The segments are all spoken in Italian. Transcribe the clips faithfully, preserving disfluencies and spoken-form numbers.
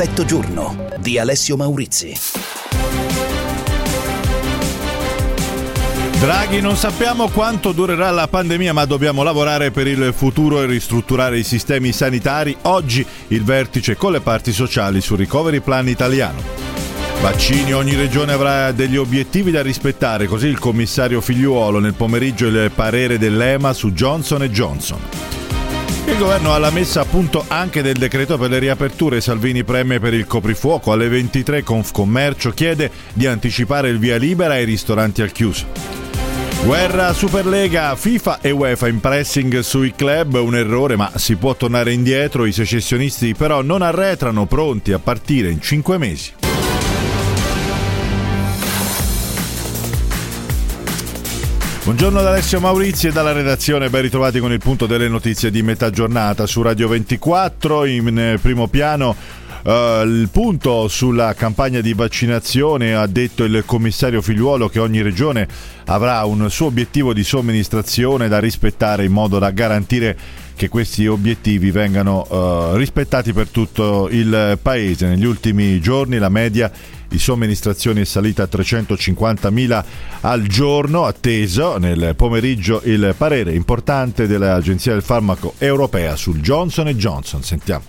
Perfetto giorno di Alessio Maurizi. Draghi, non sappiamo quanto durerà la pandemia, ma dobbiamo lavorare per il futuro e ristrutturare i sistemi sanitari. Oggi il vertice con le parti sociali sul Recovery Plan italiano. Vaccini, ogni regione avrà degli obiettivi da rispettare, così il commissario Figliuolo. Nel pomeriggio il parere dell'E M A su Johnson and Johnson. Il governo ha la messa a punto anche del decreto per le riaperture. Salvini preme per il coprifuoco. Alle ventitré Confcommercio chiede di anticipare il via libera ai ristoranti al chiuso. Guerra, Superlega, FIFA e UEFA in pressing sui club. Un errore, ma si può tornare indietro. I secessionisti però non arretrano, pronti a partire in cinque mesi. Buongiorno da Alessio Maurizi e dalla redazione, ben ritrovati con il punto delle notizie di metà giornata su Radio ventiquattro. In primo piano eh, il punto sulla campagna di vaccinazione. Ha detto il commissario Figliuolo che ogni regione avrà un suo obiettivo di somministrazione da rispettare in modo da garantire che questi obiettivi vengano eh, rispettati per tutto il paese. Negli ultimi giorni la media di somministrazioni è salita a trecentocinquantamila al giorno. Atteso nel pomeriggio il parere importante dell'Agenzia del Farmaco Europea sul Johnson and Johnson. Sentiamo.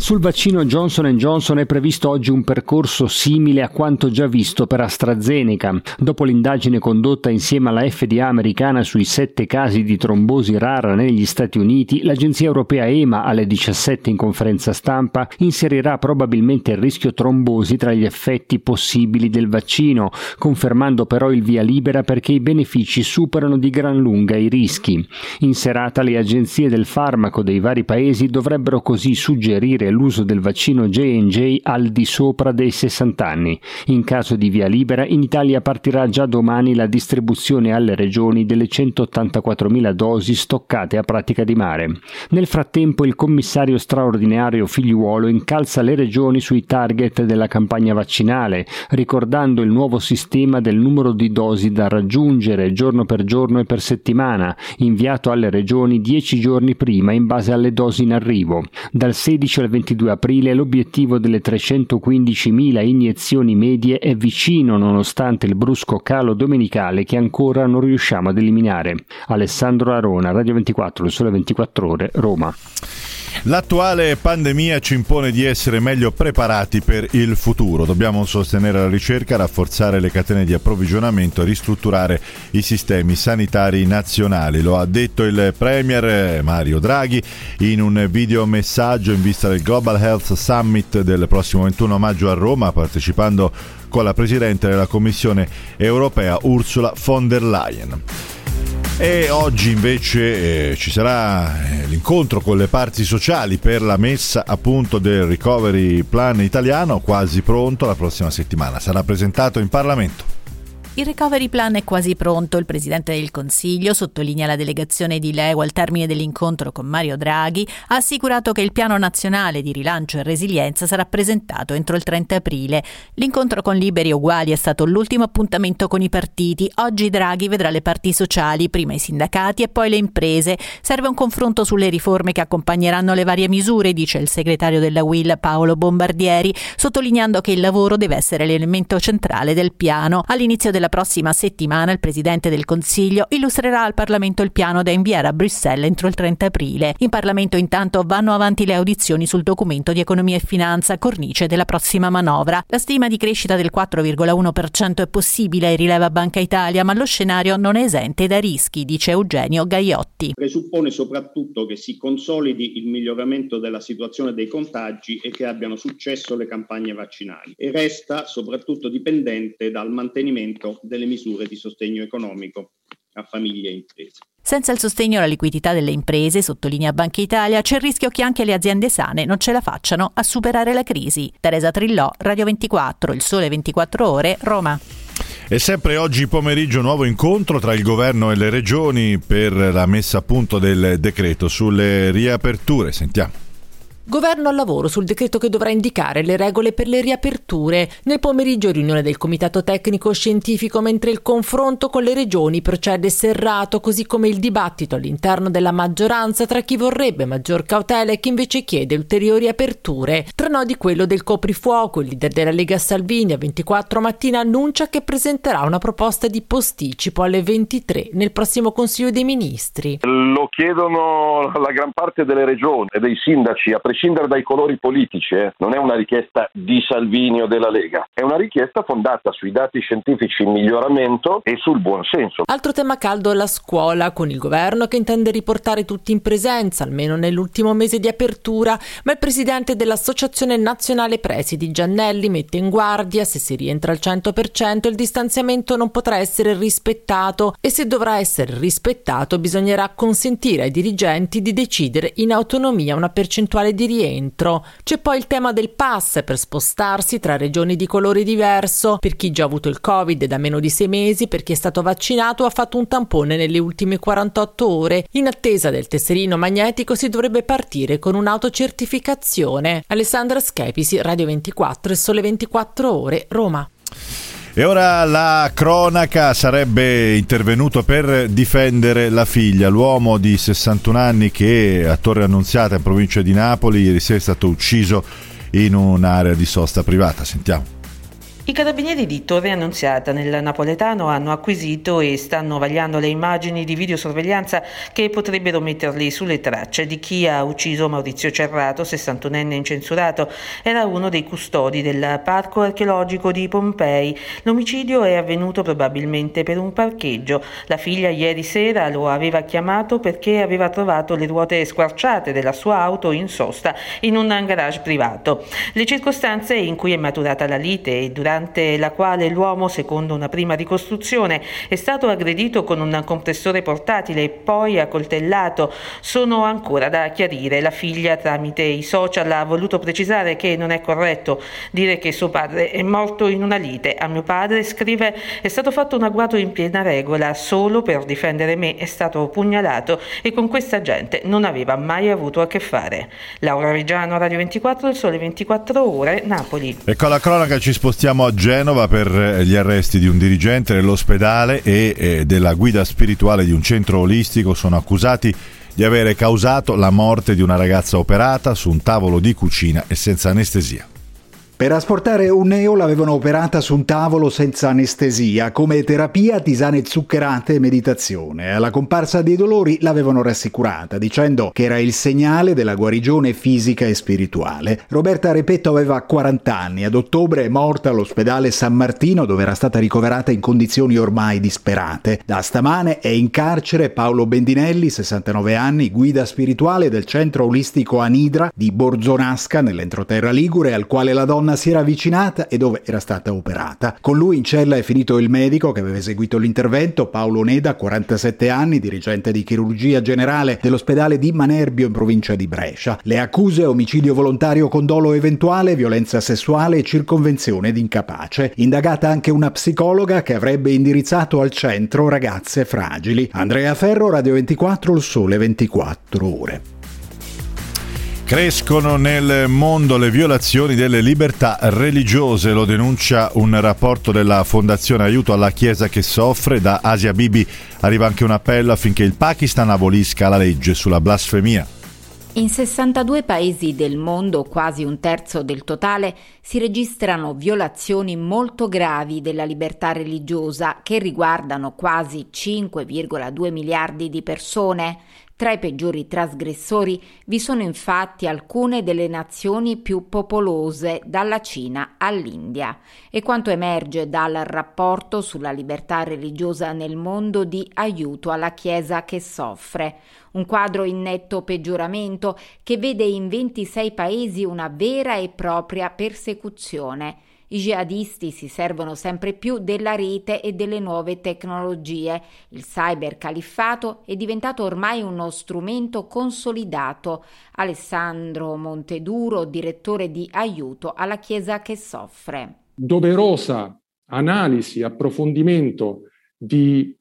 Sul vaccino Johnson and Johnson è previsto oggi un percorso simile a quanto già visto per AstraZeneca. Dopo l'indagine condotta insieme alla F D A americana sui sette casi di trombosi rara negli Stati Uniti, l'agenzia europea E M A alle diciassette in conferenza stampa inserirà probabilmente il rischio trombosi tra gli effetti possibili del vaccino, confermando però il via libera perché i benefici superano di gran lunga i rischi. In serata le agenzie del farmaco dei vari paesi dovrebbero così suggerire l'uso del vaccino J and J al di sopra dei sessanta anni. In caso di via libera, in Italia partirà già domani la distribuzione alle regioni delle centottantaquattromila dosi stoccate a Pratica di Mare. Nel frattempo il commissario straordinario Figliuolo incalza le regioni sui target della campagna vaccinale, ricordando il nuovo sistema del numero di dosi da raggiungere giorno per giorno e per settimana, inviato alle regioni dieci giorni prima in base alle dosi in arrivo. Dal sedici al ventidue aprile l'obiettivo delle trecentoquindicimila iniezioni medie è vicino, nonostante il brusco calo domenicale che ancora non riusciamo ad eliminare. Alessandro Arona, Radio ventiquattro, Il Sole ventiquattro Ore, Roma. L'attuale pandemia ci impone di essere meglio preparati per il futuro. Dobbiamo sostenere la ricerca, rafforzare le catene di approvvigionamento e ristrutturare i sistemi sanitari nazionali. Lo ha detto il Premier Mario Draghi in un videomessaggio in vista del Global Health Summit del prossimo ventuno maggio a Roma, partecipando con la Presidente della Commissione Europea Ursula von der Leyen. E oggi invece eh, ci sarà eh, l'incontro con le parti sociali per la messa a punto del Recovery Plan italiano, quasi pronto. La prossima settimana sarà presentato in Parlamento. Il Recovery Plan è quasi pronto, il Presidente del Consiglio, sottolinea la delegazione di Leu al termine dell'incontro con Mario Draghi, ha assicurato che il Piano Nazionale di Rilancio e Resilienza sarà presentato entro il trenta aprile. L'incontro con Liberi e Uguali è stato l'ultimo appuntamento con i partiti. Oggi Draghi vedrà le parti sociali, prima i sindacati e poi le imprese. Serve un confronto sulle riforme che accompagneranno le varie misure, dice il segretario della U I L Paolo Bombardieri, sottolineando che il lavoro deve essere l'elemento centrale del piano. All'inizio della La prossima settimana il Presidente del Consiglio illustrerà al Parlamento il piano da inviare a Bruxelles entro il trenta aprile. In Parlamento intanto vanno avanti le audizioni sul documento di economia e finanza, cornice della prossima manovra. La stima di crescita del quattro virgola uno per cento è possibile, rileva Banca Italia, ma lo scenario non è esente da rischi, dice Eugenio Gaiotti. Presuppone soprattutto che si consolidi il miglioramento della situazione dei contagi e che abbiano successo le campagne vaccinali, e resta soprattutto dipendente dal mantenimento delle misure di sostegno economico a famiglie e imprese. Senza il sostegno alla liquidità delle imprese, sottolinea Banca Italia, c'è il rischio che anche le aziende sane non ce la facciano a superare la crisi. Teresa Trillò, Radio ventiquattro, Il Sole ventiquattro Ore, Roma. E sempre oggi pomeriggio nuovo incontro tra il governo e le regioni per la messa a punto del decreto sulle riaperture. Sentiamo. Governo al lavoro sul decreto che dovrà indicare le regole per le riaperture. Nel pomeriggio riunione del Comitato Tecnico Scientifico, mentre il confronto con le regioni procede serrato, così come il dibattito all'interno della maggioranza tra chi vorrebbe maggior cautela e chi invece chiede ulteriori aperture. Tra nodi quello del coprifuoco, il leader della Lega Salvini a ventiquattro mattina annuncia che presenterà una proposta di posticipo alle ventitré nel prossimo Consiglio dei Ministri. Lo chiedono la gran parte delle regioni e dei sindaci, a prescindere dai colori politici, eh. Non è una richiesta di Salvini o della Lega, è una richiesta fondata sui dati scientifici in miglioramento e sul buon senso. Altro tema caldo è la scuola, con il governo che intende riportare tutti in presenza, almeno nell'ultimo mese di apertura, ma il presidente dell'Associazione Nazionale Presidi, Giannelli, mette in guardia: se si rientra al cento per cento il distanziamento non potrà essere rispettato, e se dovrà essere rispettato bisognerà consentire ai dirigenti di decidere in autonomia una percentuale di rientro. C'è poi il tema del pass per spostarsi tra regioni di colore diverso, per chi già ha avuto il Covid da meno di sei mesi, per chi è stato vaccinato o ha fatto un tampone nelle ultime quarantotto ore. In attesa del tesserino magnetico si dovrebbe partire con un'autocertificazione. Alessandra Schepisi, Radio ventiquattro e Sole ventiquattro Ore, Roma. E ora la cronaca. Sarebbe intervenuto per difendere la figlia l'uomo di sessantuno anni che a Torre Annunziata, in provincia di Napoli, ieri sera è stato ucciso in un'area di sosta privata. Sentiamo. I carabinieri di Torre Annunziata nel napoletano hanno acquisito e stanno vagliando le immagini di videosorveglianza che potrebbero metterli sulle tracce di chi ha ucciso Maurizio Cerrato, sessantunenne incensurato. Era uno dei custodi del parco archeologico di Pompei. L'omicidio è avvenuto probabilmente per un parcheggio. La figlia ieri sera lo aveva chiamato perché aveva trovato le ruote squarciate della sua auto in sosta in un garage privato. Le circostanze in cui è maturata la lite e durante durante la quale l'uomo, secondo una prima ricostruzione, è stato aggredito con un compressore portatile e poi accoltellato, sono ancora da chiarire. La figlia, tramite i social, ha voluto precisare che non è corretto dire che suo padre è morto in una lite. A mio padre, scrive, è stato fatto un agguato in piena regola, solo per difendere me è stato pugnalato e con questa gente non aveva mai avuto a che fare. Laura Reggiano, Radio ventiquattro, Il Sole ventiquattro Ore, Napoli. E con la cronaca ci spostiamo a Genova per gli arresti di un dirigente dell'ospedale e della guida spirituale di un centro olistico. Sono accusati di avere causato la morte di una ragazza operata su un tavolo di cucina e senza anestesia. Per asportare un neo l'avevano operata su un tavolo senza anestesia, come terapia, tisane zuccherate e meditazione. Alla comparsa dei dolori l'avevano rassicurata, dicendo che era il segnale della guarigione fisica e spirituale. Roberta Repetto aveva quaranta anni, ad ottobre è morta all'ospedale San Martino, dove era stata ricoverata in condizioni ormai disperate. Da stamane è in carcere Paolo Bendinelli, sessantanove anni, guida spirituale del centro olistico Anidra di Borzonasca, nell'entroterra ligure, al quale la donna si era avvicinata e dove era stata operata. Con lui in cella è finito il medico che aveva eseguito l'intervento, Paolo Neda, quarantasette anni, dirigente di chirurgia generale dell'ospedale di Manerbio in provincia di Brescia. Le accuse: omicidio volontario con dolo eventuale, violenza sessuale e circonvenzione d'incapace. Indagata anche una psicologa che avrebbe indirizzato al centro ragazze fragili. Andrea Ferro, Radio ventiquattro, Il Sole ventiquattro Ore. Crescono nel mondo le violazioni delle libertà religiose, lo denuncia un rapporto della Fondazione Aiuto alla Chiesa che soffre. Da Asia Bibi arriva anche un appello affinché il Pakistan abolisca la legge sulla blasfemia. In sessantadue paesi del mondo, quasi un terzo del totale, si registrano violazioni molto gravi della libertà religiosa che riguardano quasi cinque virgola due miliardi di persone. Tra i peggiori trasgressori vi sono infatti alcune delle nazioni più popolose, dalla Cina all'India. E quanto emerge dal rapporto sulla libertà religiosa nel mondo di Aiuto alla Chiesa che soffre. Un quadro in netto peggioramento che vede in ventisei paesi una vera e propria persecuzione. I jihadisti si servono sempre più della rete e delle nuove tecnologie. Il cybercaliffato è diventato ormai uno strumento consolidato. Alessandro Monteduro, direttore di Aiuto alla Chiesa che soffre. Doverosa analisi, approfondimento di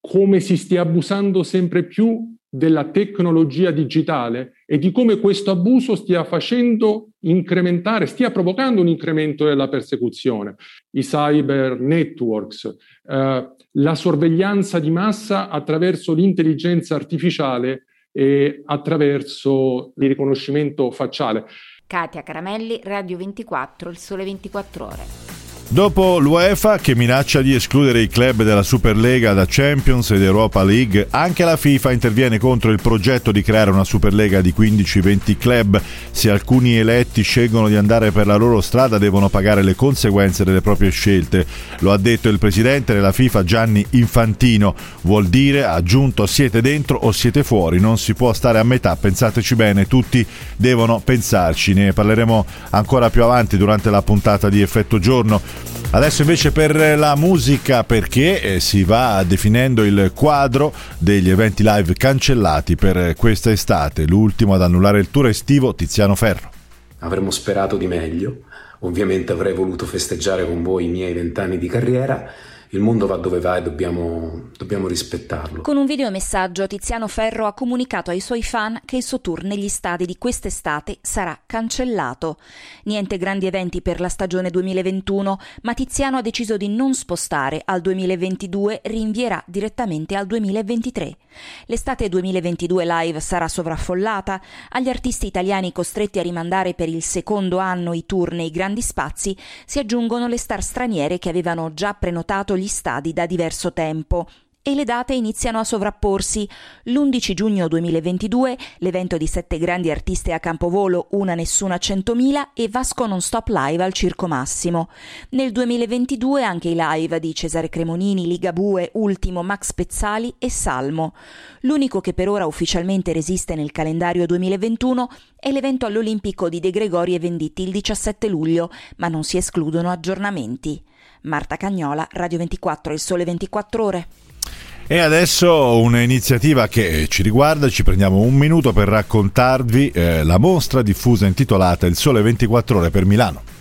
come si stia abusando sempre più della tecnologia digitale e di come questo abuso stia facendo incrementare, stia provocando un incremento della persecuzione. I cyber networks, eh, la sorveglianza di massa attraverso l'intelligenza artificiale e attraverso il riconoscimento facciale. Katia Caramelli, Radio ventiquattro, Il Sole ventiquattro Ore. Dopo l'UEFA, che minaccia di escludere i club della Superlega da Champions ed Europa League, anche la FIFA interviene contro il progetto di creare una Superlega di quindici venti club. Se alcuni eletti scelgono di andare per la loro strada, devono pagare le conseguenze delle proprie scelte. Lo ha detto il presidente della FIFA Gianni Infantino. Vuol dire, ha aggiunto, siete dentro o siete fuori, non si può stare a metà, pensateci bene, tutti devono pensarci. Ne parleremo ancora più avanti durante la puntata di Effetto Giorno. Adesso invece per la musica, perché si va definendo il quadro degli eventi live cancellati per questa estate. L'ultimo ad annullare il tour estivo, Tiziano Ferro. Avremmo sperato di meglio, ovviamente avrei voluto festeggiare con voi i miei vent'anni di carriera. Il mondo va dove va e dobbiamo, dobbiamo rispettarlo. Con un videomessaggio Tiziano Ferro ha comunicato ai suoi fan che il suo tour negli stadi di quest'estate sarà cancellato. Niente grandi eventi per la stagione duemilaventuno, ma Tiziano ha deciso di non spostare al duemilaventidue, rinvierà direttamente al duemilaventitré. L'estate duemilaventidue live sarà sovraffollata, agli artisti italiani costretti a rimandare per il secondo anno i tour nei grandi spazi si aggiungono le star straniere che avevano già prenotato gli stadi da diverso tempo. E le date iniziano a sovrapporsi. l'undici giugno duemilaventidue, l'evento di sette grandi artiste a Campovolo, Una Nessuna centomila e Vasco Non Stop Live al Circo Massimo. Nel duemilaventidue anche i live di Cesare Cremonini, Ligabue, Ultimo, Max Pezzali e Salmo. L'unico che per ora ufficialmente resiste nel calendario duemilaventuno è l'evento all'Olimpico di De Gregori e Venditti il diciassette luglio, ma non si escludono aggiornamenti. Marta Cagnola, Radio ventiquattro, Il Sole ventiquattro Ore. E adesso un'iniziativa che ci riguarda, ci prendiamo un minuto per raccontarvi eh, la mostra diffusa intitolata Il Sole ventiquattro Ore per Milano.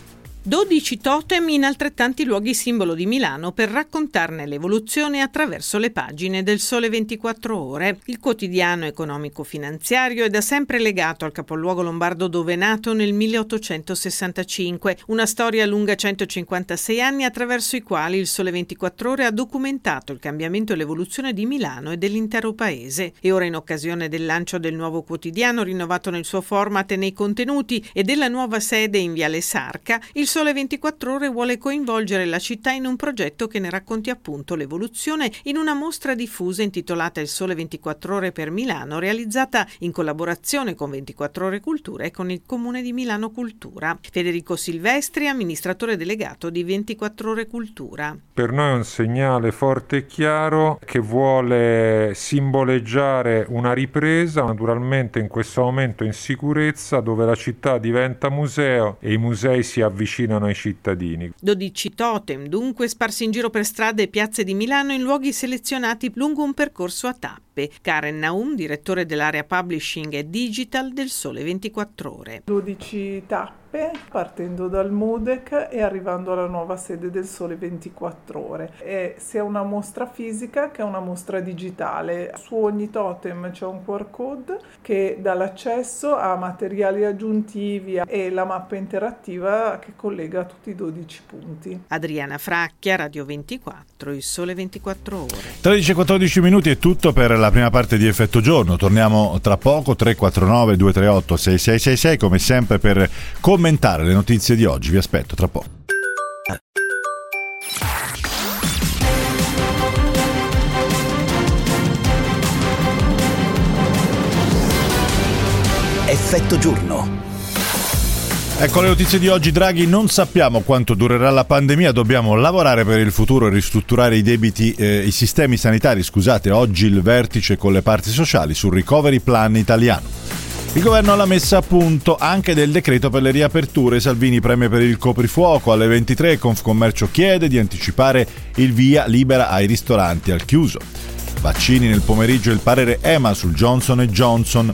dodici totem in altrettanti luoghi simbolo di Milano per raccontarne l'evoluzione attraverso le pagine del Sole ventiquattro Ore. Il quotidiano economico-finanziario è da sempre legato al capoluogo lombardo dove è nato nel milleottocentosessantacinque, una storia lunga centocinquantasei anni attraverso i quali il Sole ventiquattro Ore ha documentato il cambiamento e l'evoluzione di Milano e dell'intero paese. E ora, in occasione del lancio del nuovo quotidiano rinnovato nel suo format e nei contenuti e della nuova sede in Viale Sarca, il Il Sole ventiquattro Ore vuole coinvolgere la città in un progetto che ne racconti appunto l'evoluzione in una mostra diffusa intitolata Il Sole ventiquattro Ore per Milano, realizzata in collaborazione con ventiquattro Ore Cultura e con il Comune di Milano Cultura. Federico Silvestri, amministratore delegato di ventiquattro Ore Cultura. Per noi è un segnale forte e chiaro che vuole simboleggiare una ripresa, naturalmente in questo momento in sicurezza, dove la città diventa museo e i musei si avvicinano ai cittadini. dodici totem dunque sparsi in giro per strade e piazze di Milano in luoghi selezionati lungo un percorso a tappe. Karen Naum, direttore dell'area Publishing e Digital del Sole ventiquattro Ore. dodici tappe partendo dal Modec e arrivando alla nuova sede del Sole ventiquattro Ore. È sia una mostra fisica che una mostra digitale. Su ogni totem c'è un Q R code che dà l'accesso a materiali aggiuntivi e la mappa interattiva che collega tutti i dodici punti. Adriana Fracchia, Radio ventiquattro, Il Sole ventiquattro Ore. tredici e quattordici minuti è tutto per la prima parte di Effetto Giorno. Torniamo tra poco, tre quattro nove due tre otto sei sei sei sei, come sempre per commentare commentare le notizie di oggi. Vi aspetto tra poco. Effetto Giorno. Ecco le notizie di oggi. Draghi: non sappiamo quanto durerà la pandemia, dobbiamo lavorare per il futuro e ristrutturare i debiti, eh, i sistemi sanitari, scusate. Oggi il vertice con le parti sociali sul Recovery Plan italiano. Il governo l'ha messa a punto anche del decreto per le riaperture. Salvini preme per il coprifuoco. Alle ventitré Confcommercio chiede di anticipare il via libera ai ristoranti al chiuso. Vaccini nel pomeriggio, il parere E M A sul Johnson e Johnson.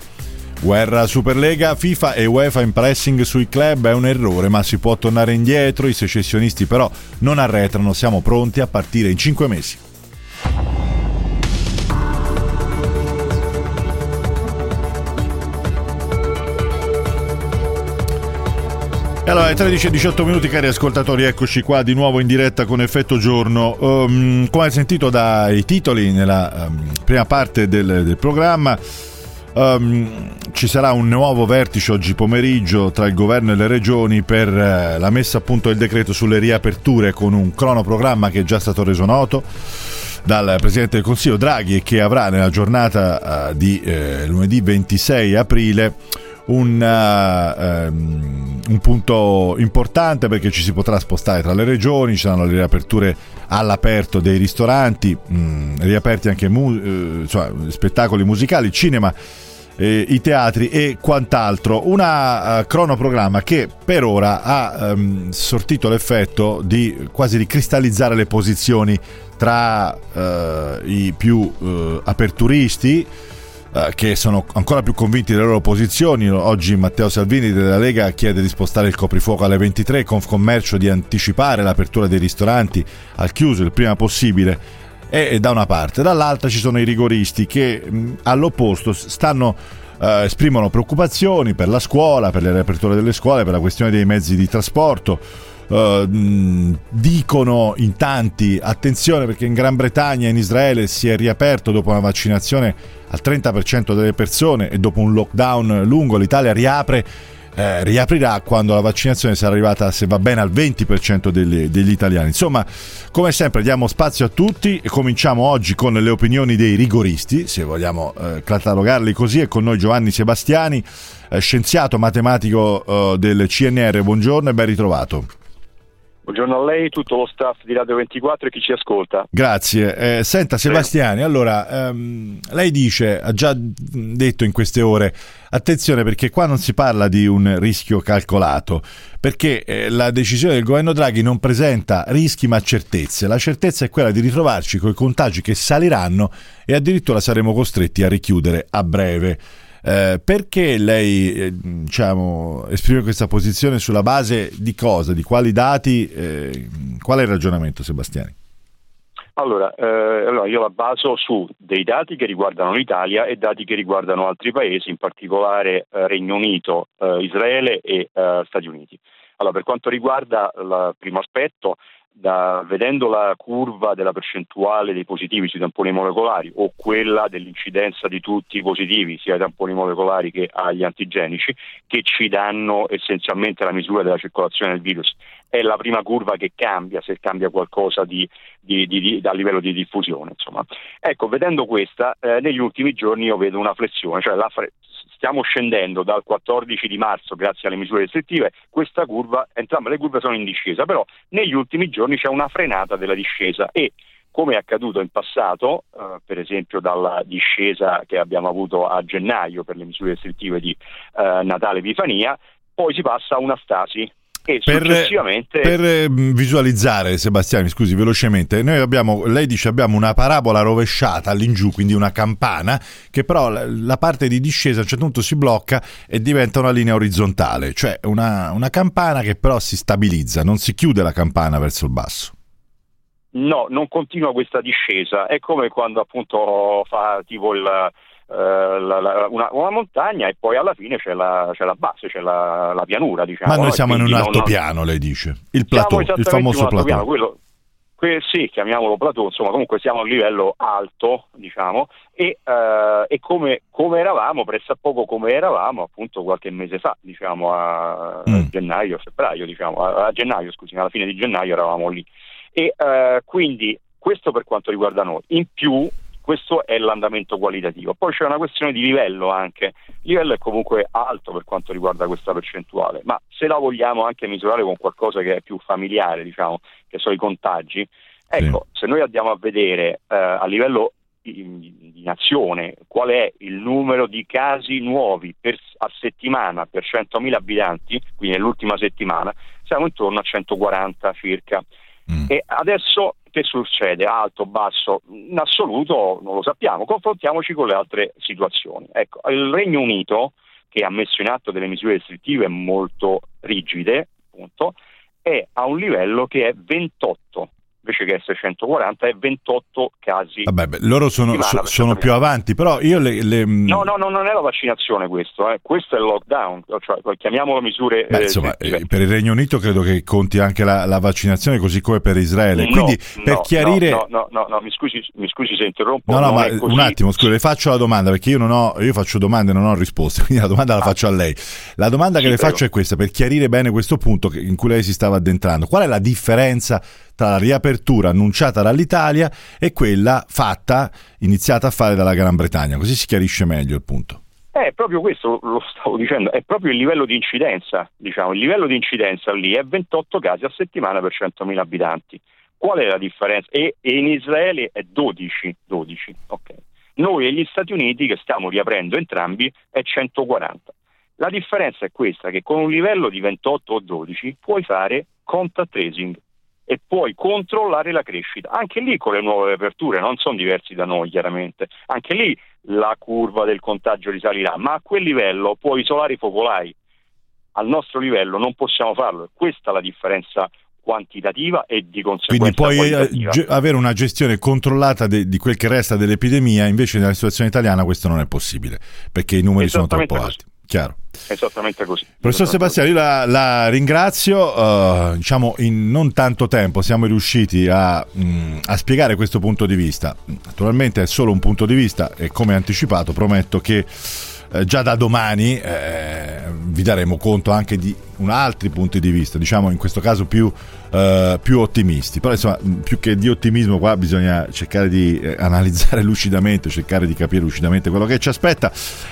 Guerra Superlega, FIFA e UEFA in pressing sui club. È un errore, ma si può tornare indietro. I secessionisti però non arretrano. Siamo pronti a partire in cinque mesi. Allora, alle tredici e diciotto minuti, cari ascoltatori, eccoci qua di nuovo in diretta con Effetto Giorno. Um, come hai sentito dai titoli nella um, prima parte del, del programma, um, ci sarà un nuovo vertice oggi pomeriggio tra il governo e le regioni per uh, la messa a punto del decreto sulle riaperture, con un cronoprogramma che è già stato reso noto dal Presidente del Consiglio Draghi e che avrà nella giornata uh, di uh, lunedì ventisei aprile Un, uh, um, un punto importante, perché ci si potrà spostare tra le regioni, ci saranno le riaperture all'aperto dei ristoranti, mh, riaperti anche mu- eh, cioè, spettacoli musicali, cinema, eh, i teatri e quant'altro. Una uh, cronoprogramma che per ora ha um, sortito l'effetto di quasi di cristallizzare le posizioni tra uh, i più uh, aperturisti, che sono ancora più convinti delle loro posizioni. Oggi Matteo Salvini della Lega chiede di spostare il coprifuoco alle ventitré, Confcommercio di anticipare l'apertura dei ristoranti al chiuso il prima possibile, e da una parte, dall'altra ci sono i rigoristi che all'opposto stanno eh, esprimono preoccupazioni per la scuola, per le riaperture delle scuole, per la questione dei mezzi di trasporto. Uh, dicono in tanti attenzione, perché in Gran Bretagna e in Israele si è riaperto dopo una vaccinazione al trenta per cento delle persone, e dopo un lockdown lungo l'Italia riapre eh, riaprirà quando la vaccinazione sarà arrivata, se va bene, al venti per cento delle, degli italiani. Insomma, come sempre diamo spazio a tutti e cominciamo oggi con le opinioni dei rigoristi, se vogliamo eh, catalogarli così. E con noi Giovanni Sebastiani, eh, scienziato matematico eh, del C N R. Buongiorno e ben ritrovato. Buongiorno a lei, tutto lo staff di Radio ventiquattro e chi ci ascolta. Grazie. Eh, senta Sebastiani, allora, ehm, lei dice, ha già detto in queste ore, attenzione perché qua non si parla di un rischio calcolato, perché eh, la decisione del governo Draghi non presenta rischi ma certezze. La certezza è quella di ritrovarci con i contagi che saliranno e addirittura saremo costretti a richiudere a breve. Eh, perché lei eh, diciamo, esprime questa posizione, sulla base di cosa, di quali dati, eh, qual è il ragionamento, Sebastiani? Allora, eh, allora io la baso su dei dati che riguardano l'Italia e dati che riguardano altri paesi, in particolare eh, Regno Unito, eh, Israele e eh, Stati Uniti. Allora, per quanto riguarda il primo aspetto, da, vedendo la curva della percentuale dei positivi sui tamponi molecolari o quella dell'incidenza di tutti i positivi sia ai tamponi molecolari che agli antigenici, che ci danno essenzialmente la misura della circolazione del virus, è la prima curva che cambia, se cambia qualcosa di, di, di, di, a livello di diffusione, insomma. Ecco, vedendo questa, eh, negli ultimi giorni io vedo una flessione, cioè la fre- stiamo scendendo dal quattordici di marzo grazie alle misure restrittive. Questa curva, entrambe le curve sono in discesa, però negli ultimi giorni c'è una frenata della discesa e, come è accaduto in passato, eh, per esempio dalla discesa che abbiamo avuto a gennaio per le misure restrittive di eh, Natale Epifania, poi si passa a una stasi. E per, successivamente... per visualizzare, Sebastiani, scusi, velocemente, noi abbiamo, lei dice, abbiamo una parabola rovesciata all'ingiù, quindi una campana, che però la parte di discesa a un certo punto si blocca e diventa una linea orizzontale, cioè una, una campana che però si stabilizza, non si chiude la campana verso il basso. No, non continua questa discesa, è come quando appunto fa tipo il... La, la, una, una montagna e poi alla fine c'è la, c'è la base, c'è la, la pianura, diciamo. Ma noi siamo in un altopiano, lei dice, il plateau, il famoso plateau, quello, quel, sì, chiamiamolo plateau, insomma, comunque siamo a un livello alto, diciamo, e, eh, e come, come eravamo, presso a poco come eravamo appunto qualche mese fa, diciamo a mm. gennaio, febbraio, diciamo a, a gennaio, scusi, alla fine di gennaio eravamo lì, e eh, quindi questo per quanto riguarda noi. In più, questo è l'andamento qualitativo. Poi c'è una questione di livello anche. Il livello è comunque alto per quanto riguarda questa percentuale, ma se la vogliamo anche misurare con qualcosa che è più familiare, diciamo, che sono i contagi, ecco, sì. Se noi andiamo a vedere eh, a livello di, di nazione qual è il numero di casi nuovi per, a settimana per centomila abitanti, quindi nell'ultima settimana, siamo intorno a centoquaranta circa. Mm. E adesso che succede? Alto, basso? In assoluto non lo sappiamo, confrontiamoci con le altre situazioni. Ecco, il Regno Unito, che ha messo in atto delle misure restrittive molto rigide, appunto, è a un livello che è ventotto, invece che essere centoquaranta e ventotto casi. Vabbè, beh, loro sono, so, sono più avanti, però io le, le... No, no, no, non è la vaccinazione questo, eh. Questo è il lockdown, cioè chiamiamolo misure... Beh, insomma, eh, per il Regno Unito credo che conti anche la, la vaccinazione, così come per Israele, no, quindi per no, chiarire... No, no, no, no, mi scusi, mi scusi se interrompo. No, no, ma un attimo, scusi, le faccio la domanda, perché io non ho, io faccio domande e non ho risposte, quindi la domanda la faccio a lei. La domanda sì, che le prego. faccio è questa, per chiarire bene questo punto in cui lei si stava addentrando. Qual è la differenza tra la riapertura annunciata dall'Italia e quella fatta, iniziata a fare dalla Gran Bretagna? Così si chiarisce meglio il punto. È proprio questo, lo stavo dicendo, è proprio il livello di incidenza, diciamo, il livello di incidenza lì è ventotto casi a settimana per centomila abitanti. Qual è la differenza? E, e in Israele è dodici, dodici, ok. Noi e gli Stati Uniti, che stiamo riaprendo entrambi, è centoquaranta. La differenza è questa, che con un livello di ventotto o dodici puoi fare contact tracing e puoi controllare la crescita. Anche lì con le nuove aperture, non sono diversi da noi chiaramente, anche lì la curva del contagio risalirà, ma a quel livello puoi isolare i focolai. Al nostro livello non possiamo farlo, questa è la differenza quantitativa e di conseguenza qualitativa. Quindi puoi eh, avere una gestione controllata de, di quel che resta dell'epidemia, invece nella situazione italiana questo non è possibile, perché i numeri sono troppo così. alti. Chiaro. Esattamente così. Professor Sebastiano, io la, la ringrazio, uh, diciamo in non tanto tempo siamo riusciti a, mh, a spiegare questo punto di vista. Naturalmente è solo un punto di vista e come anticipato prometto che eh, già da domani eh, vi daremo conto anche di un altri punti di vista, diciamo in questo caso più, eh, più ottimisti. Però insomma, più che di ottimismo qua bisogna cercare di eh, analizzare lucidamente, cercare di capire lucidamente quello che ci aspetta.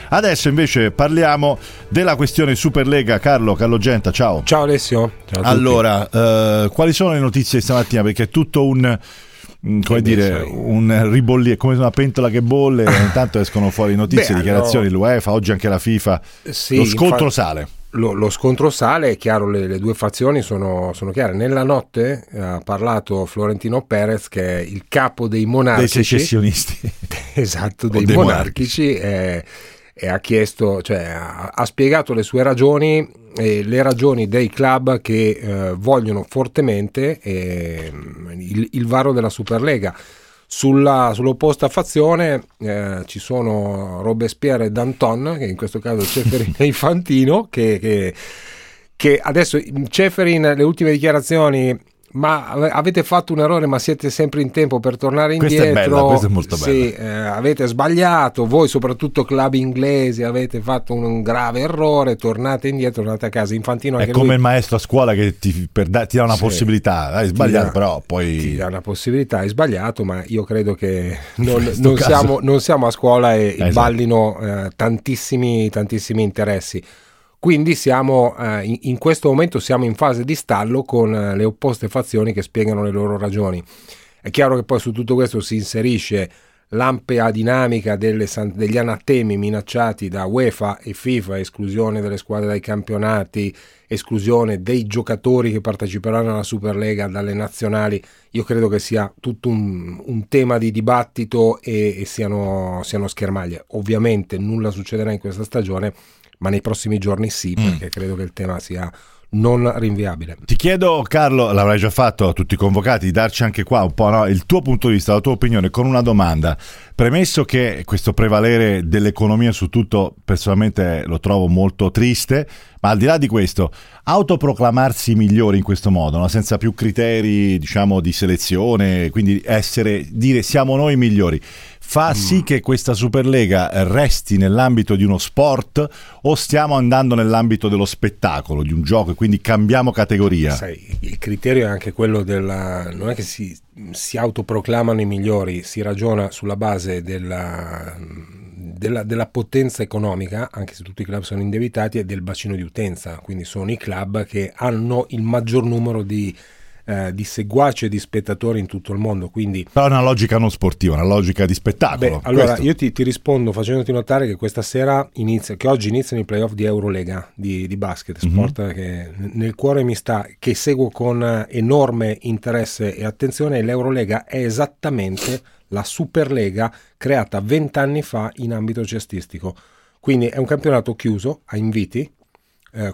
Adesso invece parliamo della questione Superlega. Carlo, Carlo Genta, ciao. Ciao Alessio. Ciao a allora, eh, quali sono le notizie stamattina? Perché è tutto un, come dire, un ribollire, come una pentola che bolle, intanto escono fuori notizie, Beh, dichiarazioni, allora... l'UEFA, oggi anche la FIFA, sì, lo scontro infa... sale. Lo, lo scontro sale, è chiaro, le, le due fazioni sono, sono chiare. Nella notte ha parlato Florentino Perez, che è il capo dei monarchici. Dei secessionisti. Esatto, dei, dei monarchici. monarchici eh, e ha chiesto, cioè ha, ha spiegato le sue ragioni e le ragioni dei club che eh, vogliono fortemente eh, il, il varo della Superlega. Sulla, sull'opposta fazione eh, ci sono Robespierre e Danton, che in questo caso Ceferin e Infantino, che, che, che adesso Ceferin, le ultime dichiarazioni: ma avete fatto un errore, ma siete sempre in tempo per tornare indietro. Questa è bella, questa è molto bella. Sì, eh, avete sbagliato, voi soprattutto club inglesi avete fatto un, un grave errore, tornate indietro, tornate a casa. Infantino anche è come lui... il maestro a scuola che ti, per da, ti dà una sì, possibilità, hai sbagliato dà, però poi... Ti dà una possibilità, hai sbagliato, ma io credo che non, non, siamo, non siamo a scuola e esatto. ballino eh, tantissimi, tantissimi interessi. Quindi siamo eh, in, in questo momento siamo in fase di stallo con eh, le opposte fazioni che spiegano le loro ragioni. È chiaro che poi su tutto questo si inserisce l'ampia dinamica delle, degli anatemi minacciati da UEFA e FIFA, esclusione delle squadre dai campionati, esclusione dei giocatori che parteciperanno alla Superlega dalle nazionali. Io credo che sia tutto un, un tema di dibattito e, e siano, siano schermaglie. Ovviamente nulla succederà in questa stagione, ma nei prossimi giorni sì, perché mm. credo che il tema sia non rinviabile. Ti chiedo, Carlo, l'avrai già fatto a tutti i convocati, di darci anche qua un po', no, il tuo punto di vista, la tua opinione, con una domanda. Premesso che questo prevalere dell'economia su tutto personalmente lo trovo molto triste, ma al di là di questo, autoproclamarsi migliori in questo modo, no? Senza più criteri, diciamo, di selezione, quindi essere, dire siamo noi migliori, fa sì che questa Superlega resti nell'ambito di uno sport o stiamo andando nell'ambito dello spettacolo, di un gioco, e quindi cambiamo categoria? Sai, il criterio è anche quello della... non è che si, si autoproclamano i migliori, si ragiona sulla base della, della, della potenza economica, anche se tutti i club sono indebitati, e del bacino di utenza, quindi sono i club che hanno il maggior numero di... Eh, di seguaci e di spettatori in tutto il mondo, quindi... Però è una logica non sportiva, una logica di spettacolo. Beh, allora questo. io ti, ti rispondo facendoti notare che questa sera inizia, che oggi iniziano i playoff di Eurolega di, di basket, sport mm-hmm. che nel cuore mi sta, che seguo con enorme interesse e attenzione. L'Eurolega è esattamente la Superlega creata vent'anni fa in ambito cestistico, quindi è un campionato chiuso a inviti,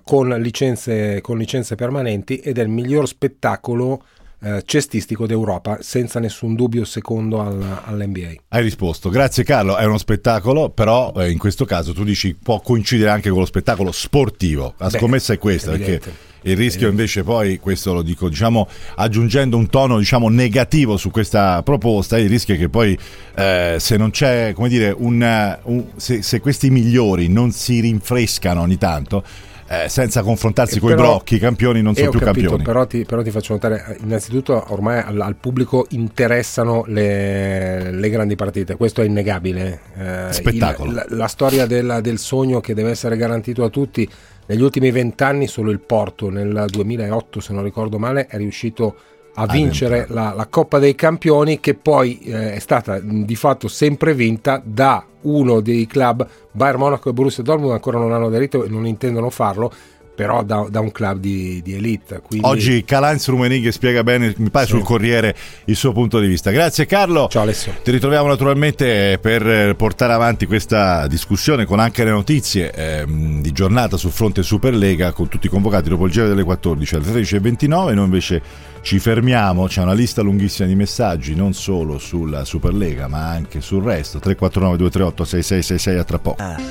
con licenze, con licenze permanenti, ed è il miglior spettacolo eh, cestistico d'Europa, senza nessun dubbio, secondo al, all'N B A. Hai risposto, grazie Carlo, è uno spettacolo, però eh, in questo caso tu dici può coincidere anche con lo spettacolo sportivo, la Beh, scommessa è questa, evidente. Perché il rischio invece poi, questo lo dico diciamo aggiungendo un tono diciamo negativo su questa proposta, il rischio è che poi eh, se non c'è, come dire, un, un se, se questi migliori non si rinfrescano ogni tanto, eh, senza confrontarsi con i brocchi, i campioni non sono più capito, campioni. Però ti, però ti faccio notare, innanzitutto ormai al, al pubblico interessano le, le grandi partite, questo è innegabile. Eh, Spettacolo. Il, la, la storia della, del sogno che deve essere garantito a tutti. Negli ultimi vent'anni solo il Porto, nel duemilaotto se non ricordo male, è riuscito a vincere la, la Coppa dei Campioni, che poi eh, è stata di fatto sempre vinta da uno dei club. Bayern Monaco e Borussia Dortmund ancora non hanno aderito e non intendono farlo, però da, da un club di, di elite. Quindi... Oggi Calans Rumenighe spiega bene, mi pare sì, sul Corriere, il suo punto di vista. Grazie Carlo. Ciao Alessio. Ti ritroviamo naturalmente per portare avanti questa discussione con anche le notizie eh, di giornata sul fronte Superlega, con tutti i convocati dopo il giro delle quattordici alle tredici e ventinove. Noi invece ci fermiamo, c'è una lista lunghissima di messaggi non solo sulla Superlega ma anche sul resto. Tre quattro nove due tre otto sei sei sei sei. A tra poco. Ah.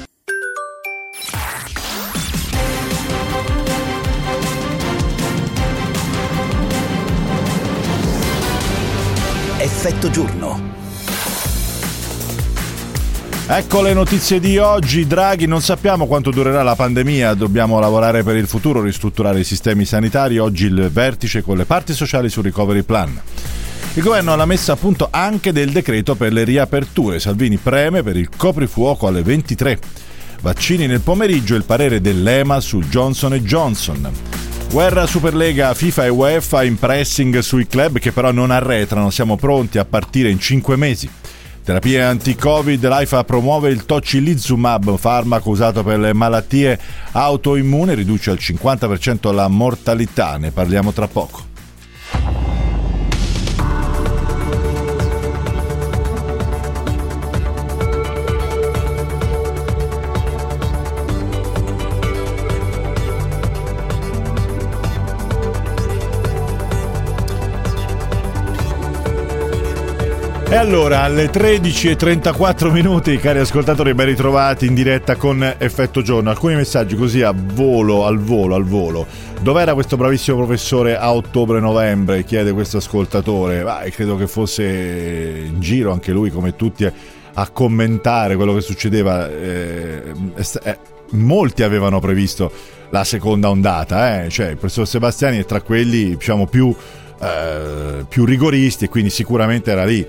Effetto giorno. Ecco le notizie di oggi. Draghi: non sappiamo quanto durerà la pandemia, dobbiamo lavorare per il futuro, ristrutturare i sistemi sanitari. Oggi il vertice con le parti sociali sul Recovery Plan. Il governo ha messo a punto anche del decreto per le riaperture. Salvini preme per il coprifuoco alle ventitré. Vaccini nel pomeriggio, il parere dell'E M A su Johnson e Johnson. Guerra Superlega, FIFA e UEFA in pressing sui club che però non arretrano, siamo pronti a partire in cinque mesi. Terapie anti-Covid, l'AIFA promuove il Tocilizumab, farmaco usato per le malattie autoimmune, riduce al cinquanta per cento la mortalità, ne parliamo tra poco. E allora alle tredici e trentaquattro minuti, cari ascoltatori, ben ritrovati in diretta con Effetto Giorno. Alcuni messaggi così a volo, al volo, al volo. Dov'era questo bravissimo professore a ottobre-novembre? Chiede questo ascoltatore. Ma credo che fosse in giro anche lui, come tutti, a commentare quello che succedeva. Eh, eh, molti avevano previsto la seconda ondata, eh? Cioè il professor Sebastiani è tra quelli, diciamo, più... Uh, più rigoristi, e quindi sicuramente era lì.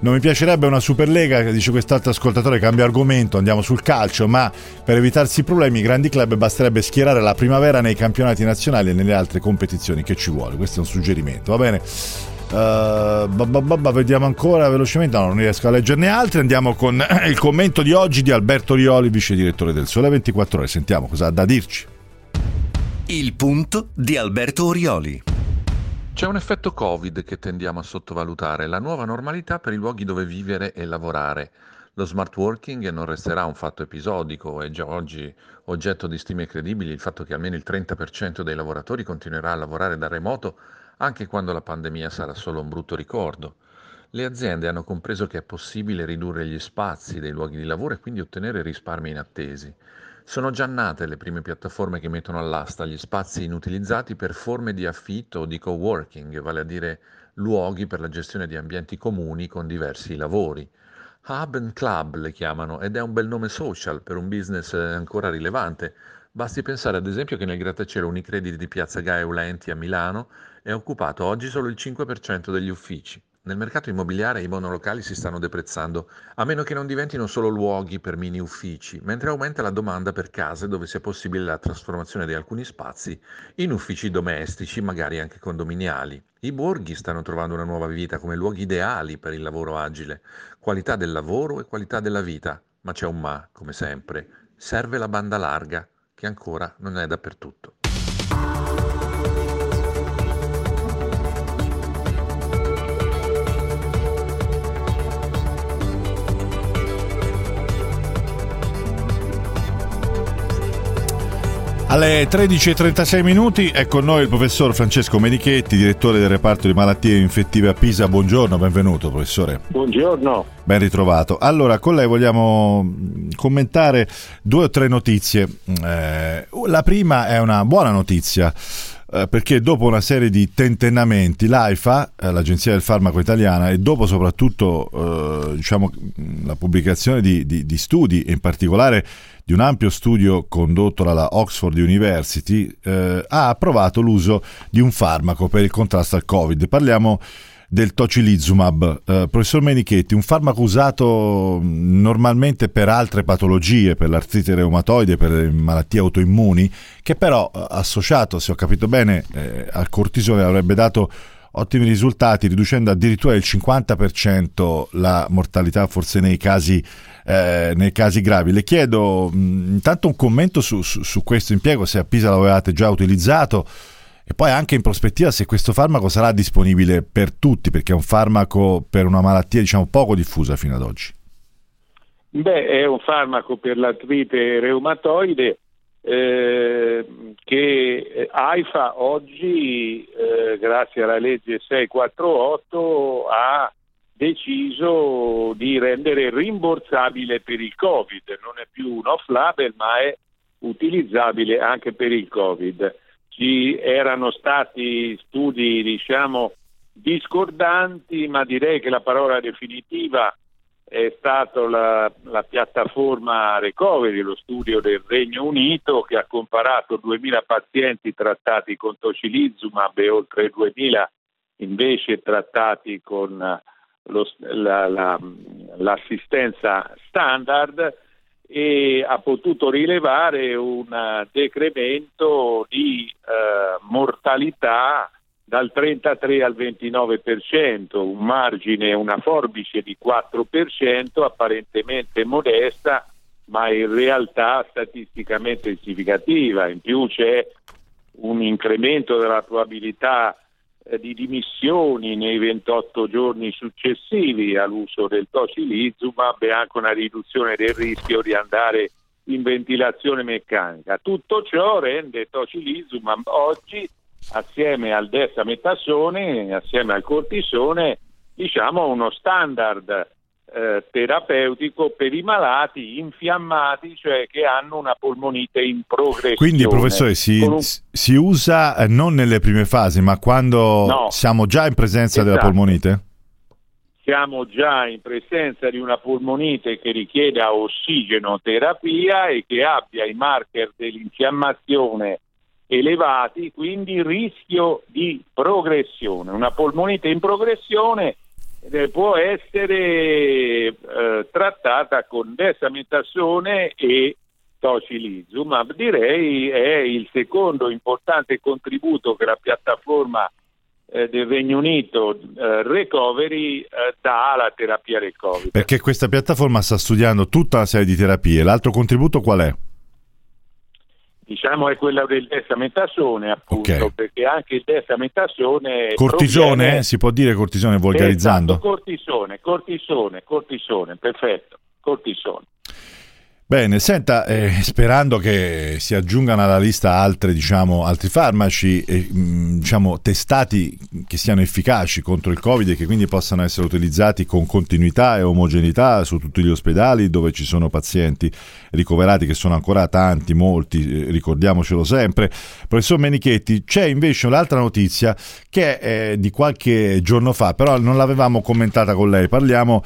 Non mi piacerebbe una Superlega, dice quest'altro ascoltatore, cambia argomento, andiamo sul calcio, ma per evitarsi problemi i grandi club basterebbe schierare la primavera nei campionati nazionali e nelle altre competizioni che ci vuole. Questo è un suggerimento, va bene. Uh, bah bah bah, vediamo ancora velocemente, no, non riesco a leggerne altri. Andiamo con il commento di oggi di Alberto Orioli, vice direttore del Sole ventiquattro Ore. Sentiamo cosa ha da dirci. Il punto di Alberto Orioli. C'è un effetto Covid che tendiamo a sottovalutare, la nuova normalità per i luoghi dove vivere e lavorare. Lo smart working non resterà un fatto episodico, è già oggi oggetto di stime credibili il fatto che almeno il trenta per cento dei lavoratori continuerà a lavorare da remoto anche quando la pandemia sarà solo un brutto ricordo. Le aziende hanno compreso che è possibile ridurre gli spazi dei luoghi di lavoro e quindi ottenere risparmi inattesi. Sono già nate le prime piattaforme che mettono all'asta gli spazi inutilizzati per forme di affitto o di coworking, vale a dire luoghi per la gestione di ambienti comuni con diversi lavori. Hub and Club le chiamano, ed è un bel nome social per un business ancora rilevante. Basti pensare ad esempio che nel grattacielo Unicredit di Piazza Gae Aulenti a Milano è occupato oggi solo il cinque per cento degli uffici. Nel mercato immobiliare i monolocali si stanno deprezzando, a meno che non diventino solo luoghi per mini uffici, mentre aumenta la domanda per case dove sia possibile la trasformazione di alcuni spazi in uffici domestici, magari anche condominiali. I borghi stanno trovando una nuova vita come luoghi ideali per il lavoro agile, qualità del lavoro e qualità della vita. Ma c'è un ma, come sempre. Serve la banda larga, che ancora non è dappertutto. Alle tredici e trentasei minuti è con noi il professor Francesco Menichetti, direttore del reparto di malattie infettive a Pisa. Buongiorno, benvenuto professore. Buongiorno. Ben ritrovato. Allora, con lei vogliamo commentare due o tre notizie. Eh, la prima è una buona notizia, eh, perché dopo una serie di tentennamenti l'AIFA, eh, l'Agenzia del Farmaco Italiana, e dopo soprattutto eh, diciamo la pubblicazione di, di, di studi, in particolare di un ampio studio condotto dalla Oxford University, eh, ha approvato l'uso di un farmaco per il contrasto al Covid. Parliamo del Tocilizumab. Eh, professor Menichetti, un farmaco usato normalmente per altre patologie, per l'artrite reumatoide, per le malattie autoimmuni, che però associato, se ho capito bene, eh, al cortisone avrebbe dato ottimi risultati, riducendo addirittura il cinquanta per cento la mortalità, forse nei casi eh, nei casi gravi. Le chiedo mh, intanto un commento su, su, su questo impiego, se a Pisa l'avevate già utilizzato, e poi anche in prospettiva se questo farmaco sarà disponibile per tutti, perché è un farmaco per una malattia diciamo poco diffusa fino ad oggi. Beh, è un farmaco per l'artrite reumatoide Eh, che AIFA oggi, eh, grazie alla legge sei quattro otto, ha deciso di rendere rimborsabile per il Covid. Non è più un off-label, ma è utilizzabile anche per il Covid. Ci erano stati studi, diciamo, discordanti, ma direi che la parola definitiva è stata la, la piattaforma Recovery, lo studio del Regno Unito, che ha comparato duemila pazienti trattati con tocilizumab e oltre duemila invece trattati con lo, la, la, l'assistenza standard, e ha potuto rilevare un decremento di eh, mortalità dal trentatré al ventinove per cento, un margine, una forbice di quattro per cento apparentemente modesta, ma in realtà statisticamente significativa. In più c'è un incremento della probabilità eh, di dimissioni nei ventotto giorni successivi all'uso del tocilizumab, e anche una riduzione del rischio di andare in ventilazione meccanica. Tutto ciò rende tocilizumab oggi, assieme al dexametasone, assieme al cortisone, diciamo uno standard eh, terapeutico per i malati infiammati, cioè che hanno una polmonite in progressione. Quindi professore, si, un... si usa eh, non nelle prime fasi, ma quando no. siamo già in presenza esatto. della polmonite? Siamo già in presenza di una polmonite che richieda ossigenoterapia e che abbia i marker dell'infiammazione elevati, quindi rischio di progressione. Una polmonite in progressione eh, può essere eh, trattata con dexametasone e tocilizumab. Direi è il secondo importante contributo che la piattaforma eh, del Regno Unito eh, Recovery eh, dà alla terapia del Covid. Perché questa piattaforma sta studiando tutta una serie di terapie. L'altro contributo qual è? Diciamo è quella del dexametasone, appunto, okay. perché anche il dexametasone... Cortisone, proviene... si può dire cortisone volgarizzando? Esatto, cortisone, cortisone, cortisone, perfetto, cortisone. Bene, senta, eh, sperando che si aggiungano alla lista altre, diciamo, altri farmaci eh, diciamo, testati che siano efficaci contro il Covid e che quindi possano essere utilizzati con continuità e omogeneità su tutti gli ospedali dove ci sono pazienti ricoverati, che sono ancora tanti, molti, eh, ricordiamocelo sempre. Professor Menichetti, c'è invece un'altra notizia che è di qualche giorno fa, però non l'avevamo commentata con lei. Parliamo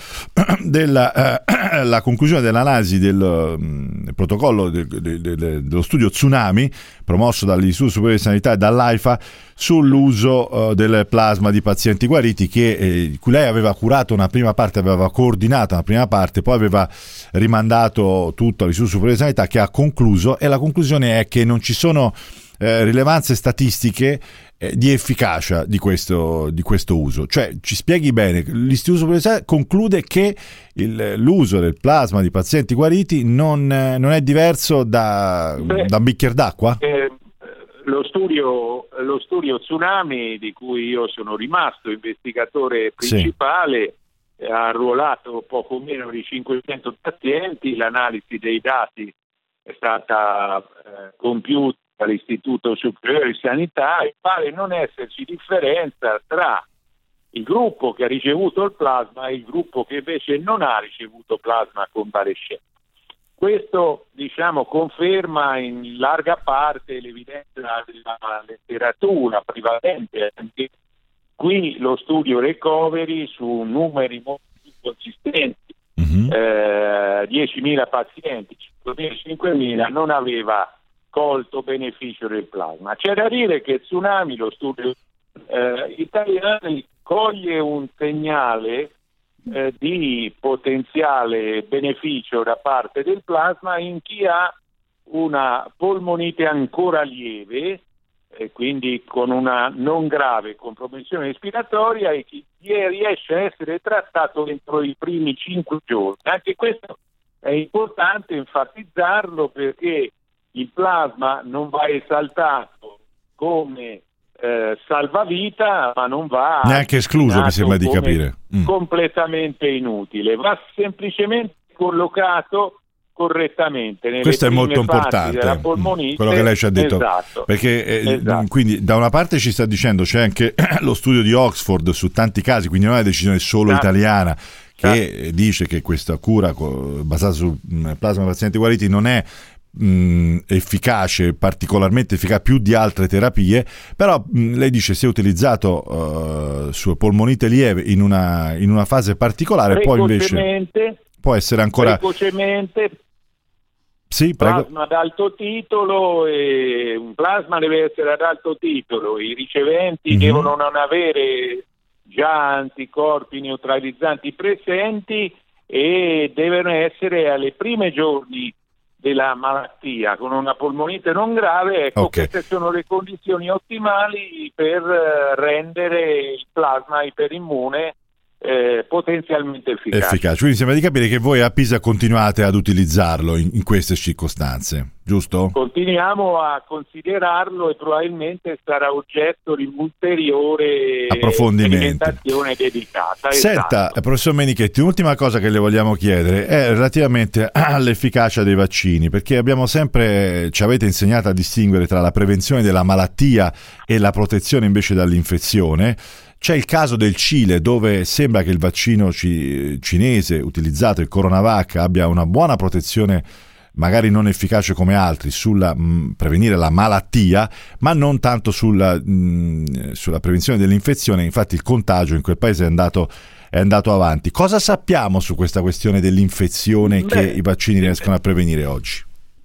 della eh, la conclusione dell'analisi del il protocollo de, de, de, de, dello studio Tsunami, promosso dall'Istituto Superiore di Sanità e dall'AIFA, sull'uso uh, del plasma di pazienti guariti, che eh, cui lei aveva curato una prima parte, aveva coordinato una prima parte, poi aveva rimandato tutto all'Istituto Superiore di Sanità, che ha concluso, e la conclusione è che non ci sono eh, rilevanze statistiche eh, di efficacia di questo, di questo uso. Cioè, ci spieghi bene, l'Istituto Superiore di Sanità conclude che il, l'uso del plasma di pazienti guariti non, eh, non è diverso da, Beh, da un bicchiere d'acqua? Eh, Lo studio, lo studio Tsunami, di cui io sono rimasto investigatore principale, sì. ha arruolato poco meno di cinquecento pazienti. L'analisi dei dati è stata eh, compiuta all'Istituto Superiore di Sanità, e pare non esserci differenza tra il gruppo che ha ricevuto il plasma e il gruppo che invece non ha ricevuto plasma convalescente. Questo, diciamo, conferma in larga parte l'evidenza della letteratura prevalente, anche qui lo studio Recovery su numeri molto consistenti, mm-hmm. eh, diecimila pazienti, cinquemila, non aveva colto beneficio del plasma. C'è da dire che Tsunami, lo studio eh, italiano, coglie un segnale eh, di potenziale beneficio da parte del plasma in chi ha una polmonite ancora lieve, e quindi con una non grave compromissione respiratoria, e chi riesce a essere trattato entro i primi cinque giorni. Anche questo è importante enfatizzarlo, perché il plasma non va esaltato come eh, salvavita, ma non va neanche escluso, mi sembra di capire, mm. completamente inutile, va semplicemente collocato correttamente nelle questo è molto importante della polmonite, quello che lei ci ha detto, esatto, perché eh, esatto. Quindi da una parte ci sta dicendo c'è anche lo studio di Oxford su tanti casi, quindi non è una decisione solo esatto. italiana che esatto. dice che questa cura basata sul plasma pazienti guariti non è Mh, efficace, particolarmente efficace più di altre terapie, però mh, lei dice se è utilizzato uh, su polmonite lieve in una, in una fase particolare, poi invece può essere ancora precocemente sì, plasma ad alto titolo, e un plasma deve essere ad alto titolo, i riceventi mm-hmm. devono non avere già anticorpi neutralizzanti presenti e devono essere alle prime giorni della malattia, con una polmonite non grave, ecco, okay. Queste sono le condizioni ottimali per rendere il plasma iperimmune eh, potenzialmente efficace. efficace. Quindi sembra di capire che voi a Pisa continuate ad utilizzarlo in, in queste circostanze, giusto? Continuiamo a considerarlo e probabilmente sarà oggetto di ulteriore sperimentazione dedicata. Senta, esatto. Professor Menichetti, un'ultima cosa che le vogliamo chiedere è relativamente all'efficacia dei vaccini, perché abbiamo sempre, ci avete insegnato a distinguere tra la prevenzione della malattia e la protezione invece dall'infezione. C'è il caso del Cile, dove sembra che il vaccino ci, cinese utilizzato, il Coronavac, abbia una buona protezione, magari non efficace come altri, sulla mh, prevenire la malattia, ma non tanto sulla, mh, sulla prevenzione dell'infezione. Infatti il contagio in quel paese è andato, è andato avanti. Cosa sappiamo su questa questione dell'infezione Beh, che i vaccini riescono a prevenire oggi?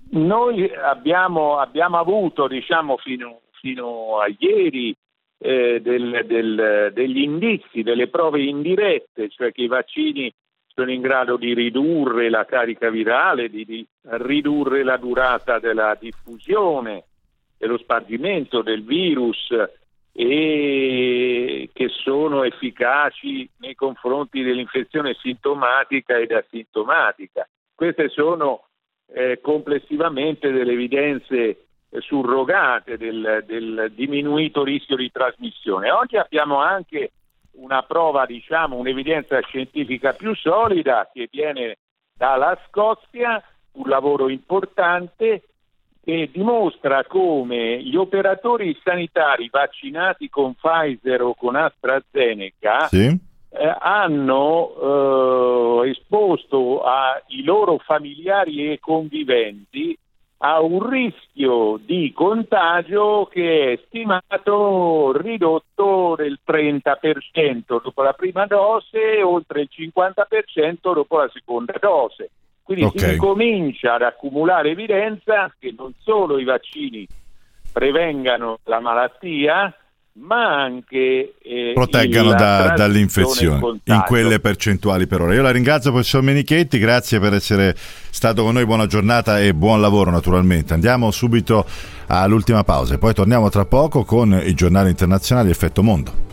Noi abbiamo, abbiamo avuto, diciamo, fino, fino a ieri eh, del, del, degli indizi, delle prove indirette, cioè che i vaccini sono in grado di ridurre la carica virale, di, di ridurre la durata della diffusione, dello spargimento del virus, e che sono efficaci nei confronti dell'infezione sintomatica ed asintomatica. Queste sono eh, complessivamente delle evidenze surrogate del, del diminuito rischio di trasmissione. Oggi abbiamo anche una prova, diciamo, un'evidenza scientifica più solida che viene dalla Scozia, un lavoro importante che dimostra come gli operatori sanitari vaccinati con Pfizer o con AstraZeneca sì. eh, hanno eh, esposto ai loro familiari e conviventi a un rischio di contagio che è stimato ridotto del trenta per cento dopo la prima dose e oltre il cinquanta per cento dopo la seconda dose. Quindi okay. si comincia ad accumulare evidenza che non solo i vaccini prevengano la malattia, ma anche eh, proteggano da, dall'infezione in quelle percentuali per ora. Io la ringrazio, professor Menichetti, grazie per essere stato con noi, buona giornata e buon lavoro naturalmente. Andiamo subito all'ultima pausa e poi torniamo tra poco con i giornali internazionali Effetto Mondo.